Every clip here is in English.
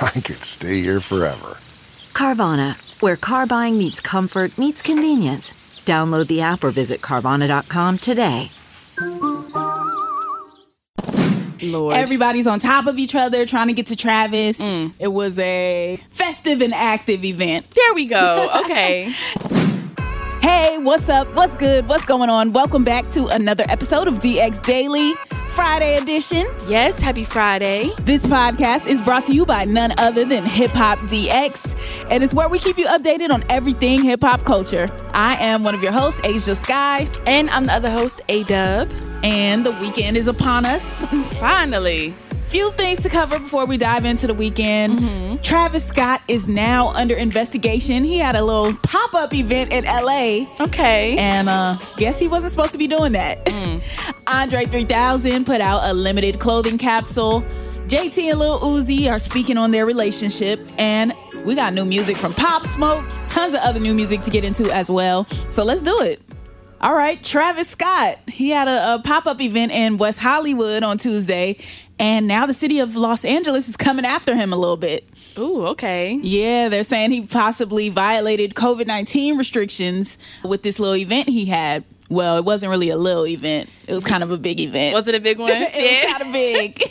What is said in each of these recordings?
I could stay here forever. Carvana, where car buying meets comfort meets convenience. Download the app or visit Carvana.com today. Lord. Everybody's on top of each other trying to get to Travis. It was a festive and active event. There we go. Okay. Hey, what's up? What's good? What's going on? Welcome back to another episode of DX Daily, Friday edition. Yes, happy Friday. This podcast is brought to you by none other than Hip Hop DX, and it's where we keep you updated on everything hip hop culture. I am one of your hosts, Asian Sky. And I'm the other host, A-Dub. And the weekend is upon us. Finally. Few things to cover before we dive into the weekend. Travis Scott is now under investigation. He had a little pop-up event in LA. Okay. And guess he wasn't supposed to be doing that. Andre 3000 put out a limited clothing capsule. JT and Lil Uzi are speaking on their relationship. And we got new music from Pop Smoke. Tons of other new music to get into as well. So let's do it. All right, Travis Scott. He had a pop-up event in West Hollywood on Tuesday, and now the city of Los Angeles is coming after him a little bit. Ooh, okay. Yeah, they're saying he possibly violated COVID-19 restrictions with this little event he had. Well, it wasn't really a little event. It was kind of a big event. Was it a big one? It was kind of big.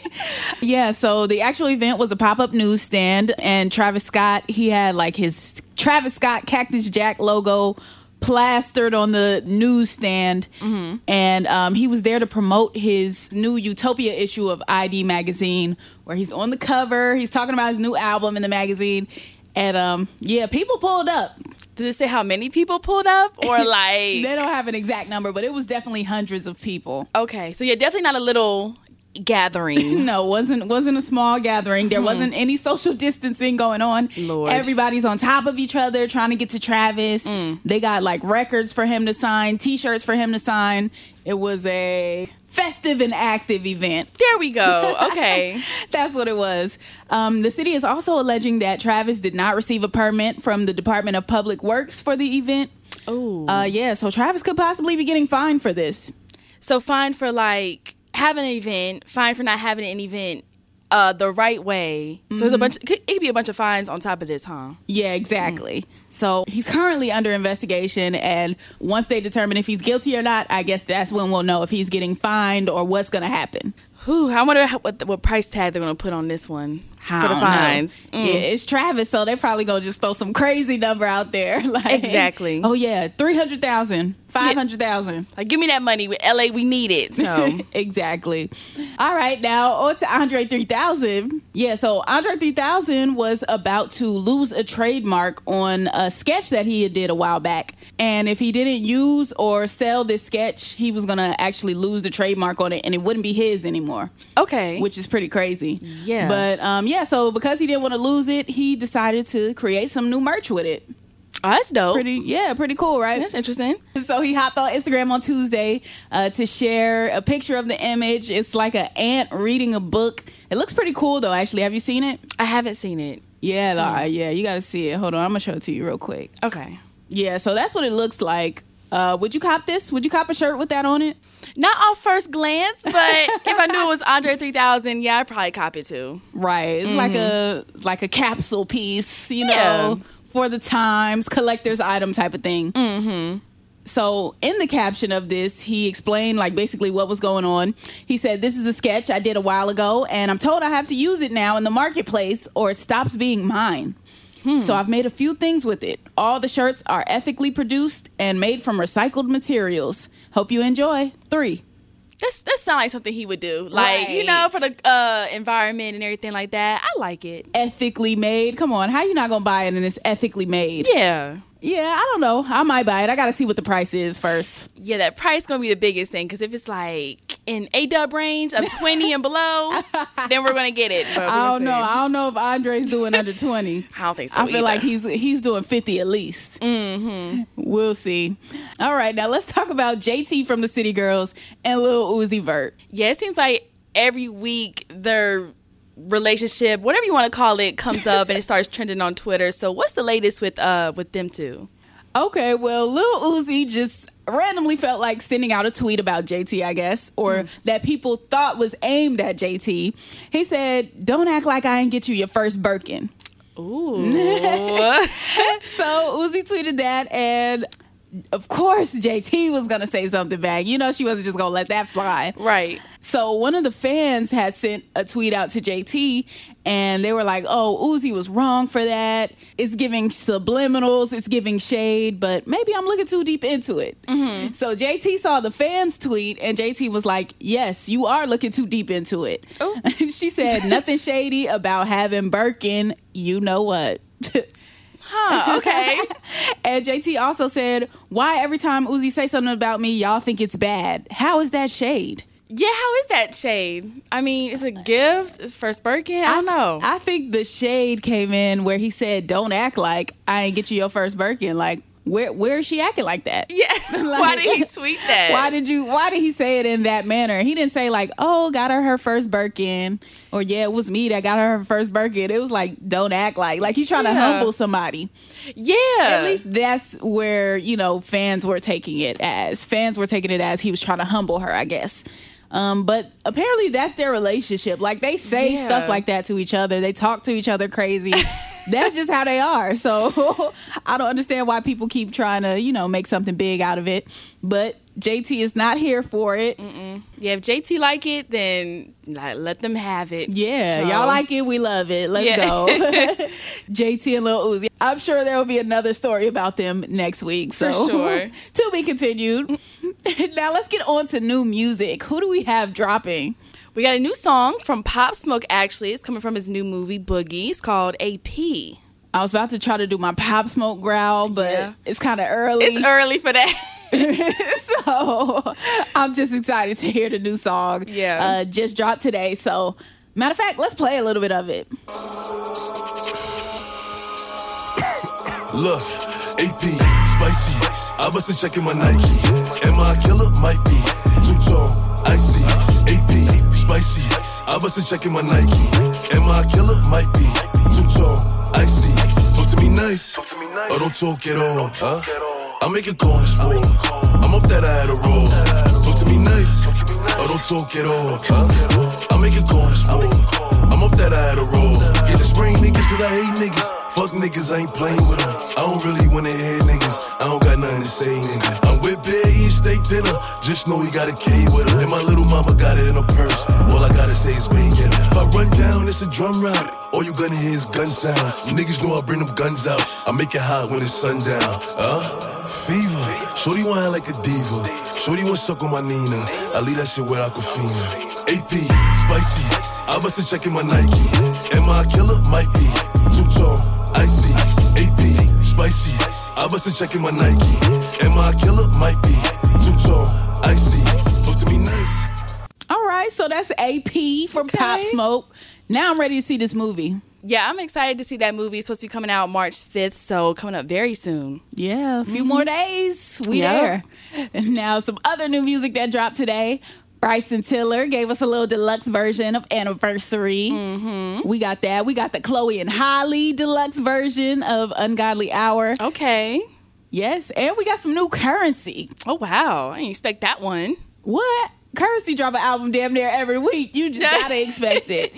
Yeah, so the actual event was a pop-up newsstand, and Travis Scott, he had like his Travis Scott Cactus Jack logo plastered on the newsstand, and he was there to promote his new Utopia issue of ID Magazine, where he's on the cover. He's talking about his new album in the magazine, and yeah, people pulled up. Did it say how many people pulled up, or like they don't have an exact number, but it was definitely hundreds of people. Okay, so you're definitely not a little gathering. No, wasn't a small gathering. There wasn't any social distancing going on. Lord. Everybody's on top of each other trying to get to Travis. They got like records for him to sign, t-shirts for him to sign. It was a festive and active event. There we go. Okay. That's what it was. The city is also alleging that Travis did not receive a permit from the Department of Public Works for the event. Oh. Yeah, so Travis could possibly be getting fined for this. So fined for like having an event, fine for not having an event the right way. So there's it could be a bunch of fines on top of this, huh? Yeah, exactly. So he's currently under investigation, and once they determine if he's guilty or not, I guess that's when we'll know if he's getting fined or what's going to happen. Whew, I wonder what price tag they're going to put on this one for the fines. Yeah, it's Travis, so they're probably going to just throw some crazy number out there. Like, exactly. Oh, yeah, $300,000, $500,000. Yeah. Like, give me that money. With LA, we need it. So exactly. All right, now on to Andre 3000. Yeah, so Andre 3000 was about to lose a trademark on a sketch that he did a while back. And if he didn't use or sell this sketch, he was going to actually lose the trademark on it, and it wouldn't be his anymore. Okay. Which is pretty crazy. Yeah. But yeah, so because he didn't want to lose it, he decided to create some new merch with it. Oh, that's dope. Pretty cool, right? That's interesting. So he hopped on Instagram on Tuesday to share a picture of the image. It's like an ant reading a book. It looks pretty cool, though, actually. Have you seen it? I haven't seen it. Yeah, yeah, you got to see it. Hold on, I'm going to show it to you real quick. Okay. Yeah, so that's what it looks like. Would you cop this? Would you cop a shirt with that on it? Not off first glance, but if I knew it was Andre 3000, yeah, I'd probably cop it too. Right. It's like a capsule piece, you know, for the times, collector's item type of thing. So in the caption of this, he explained like basically what was going on. He said, this is a sketch I did a while ago, and I'm told I have to use it now in the marketplace or it stops being mine. So I've made a few things with it. All the shirts are ethically produced and made from recycled materials. Hope you enjoy. 3. That sounds like something he would do. Like, right. You know, for the environment and everything like that. I like it. Ethically made. Come on. How you not going to buy it and it's ethically made? Yeah. Yeah, I don't know. I might buy it. I got to see what the price is first. Yeah, that price going to be the biggest thing. Because if it's like in A-Dub range of 20 and below, then we're going to get it. I don't know. I don't know if Andre's doing under 20. I don't think so either. I feel like he's doing 50 at least. Mm-hmm. We'll see. All right, now let's talk about JT from the City Girls and Lil Uzi Vert. Yeah, it seems like every week they're... relationship, whatever you want to call it, comes up and it starts trending on Twitter. So what's the latest with them two? Okay, well, Lil Uzi just randomly felt like sending out a tweet about JT, I guess, or that people thought was aimed at JT. He said, "Don't act like I ain't get you your first Birkin." Ooh. So Uzi tweeted that, and of course JT was gonna say something back. You know, she wasn't just gonna let that fly. Right. So one of the fans had sent a tweet out to JT, and they were like, "Oh, Uzi was wrong for that. It's giving subliminals, it's giving shade, but maybe I'm looking too deep into it." Mm-hmm. So JT saw the fans tweet, and JT was like, "Yes, you are looking too deep into it." She said, "Nothing shady about having Birkin, you know what." Huh, okay. And JT also said, "Why every time Uzi say something about me, y'all think it's bad? How is that shade?" Yeah, how is that shade? I mean, it's a gift. It's first Birkin. I don't know. I think the shade came in where he said, "Don't act like I ain't get you your first Birkin." Like, where is she acting like that? Yeah. Like, why did he tweet that? Why did he say it in that manner? He didn't say like, "Oh, got her first Birkin," or "Yeah, it was me that got her first Birkin." It was like, "Don't act like you trying to humble somebody." Yeah. At least that's where, you know, fans were taking it as. Fans were taking it as he was trying to humble her, I guess. But apparently that's their relationship. Like, they say stuff like that to each other. They talk to each other crazy. That's just how they are. So I don't understand why people keep trying to, you know, make something big out of it. But JT is not here for it. Mm-mm. Yeah, if JT like it, then let them have it. Yeah, so. Y'all like it, we love it. Let's go. JT and Lil Uzi. I'm sure there will be another story about them next week. So for sure. To be continued. Now let's get on to new music. Who do we have dropping? We got a new song from Pop Smoke, actually. It's coming from his new movie, Boogie. It's called AP. I was about to try to do my Pop Smoke growl, but it's kind of early. It's early for that. So I'm just excited to hear the new song. Just dropped today. So, matter of fact, let's play a little bit of it. Look, AP, spicy. I wasn't checking my Nike. Am I a killer? Might be. Two-tone, icy. AP, spicy. I wasn't checking my Nike. Am I a killer? Might be. Two-tone, icy. Talk to me nice. Or don't talk at all, huh? I make a call this war. I'm off that I had a roll. Talk to me nice, or don't talk at all. I make a call this war. I'm off that I had a roll. Yeah, the spring niggas, cause I hate niggas. Fuck niggas, I ain't playing with them. I don't really wanna hear niggas. I don't got nothing to say, nigga. I'm with Bear eating steak dinner. Just know he got a K with her. And my little mama got it in her purse. All I gotta say is we ain't get it. If I run down, it's a drum round. All you gonna hear is gun sounds. Niggas know I bring them guns out. I make it hot when it's sundown. Fever. Shorty wanna act like a diva. Shorty wanna suck on my Nina. I leave that shit where I could feel it. AP, spicy. I bustin' checkin' my Nike. Am I a killer? Might be. Two-tone, icy. AP, spicy. I bustin' checkin' my Nike. Am I a killer? Might be. Two-tone, icy. Talk to me nice. All right, so that's AP from Pop Smoke. Now I'm ready to see this movie. Yeah, I'm excited to see that movie. It's supposed to be coming out March 5th, so coming up very soon. Yeah, a few more days. We there. And now some other new music that dropped today. Bryson Tiller gave us a little deluxe version of Anniversary. Mm-hmm. We got that. We got the Chloe and Halle deluxe version of Ungodly Hour. Okay. Yes, and we got some new Currency. Oh, wow. I didn't expect that one. What? Currency drop an album damn near every week. You just gotta expect it.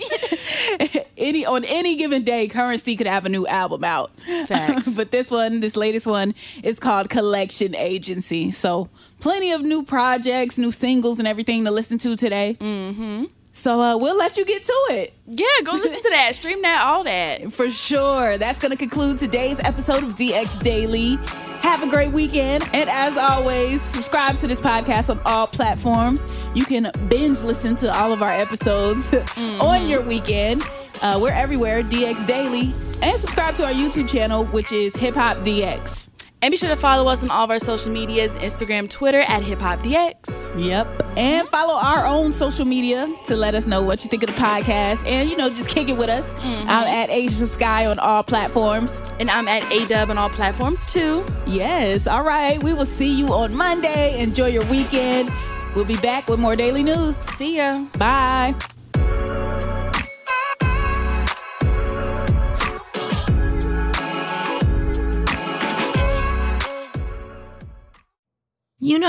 On any given day, Currency could have a new album out. Facts. But this latest one, is called Collection Agency. So plenty of new projects, new singles, and everything to listen to today. Mm-hmm. So we'll let you get to it. Yeah, go listen to that. Stream that, all that. For sure. That's going to conclude today's episode of DX Daily. Have a great weekend. And as always, subscribe to this podcast on all platforms. You can binge listen to all of our episodes on your weekend. We're everywhere, DX Daily. And subscribe to our YouTube channel, which is Hip Hop DX. And be sure to follow us on all of our social medias, Instagram, Twitter, at Hip Hop DX. Yep. And follow our own social media to let us know what you think of the podcast. And, you know, just kick it with us. Mm-hmm. I'm at Asian Sky on all platforms. And I'm at A-Dub on all platforms, too. Yes. All right. We will see you on Monday. Enjoy your weekend. We'll be back with more daily news. See ya. Bye. You know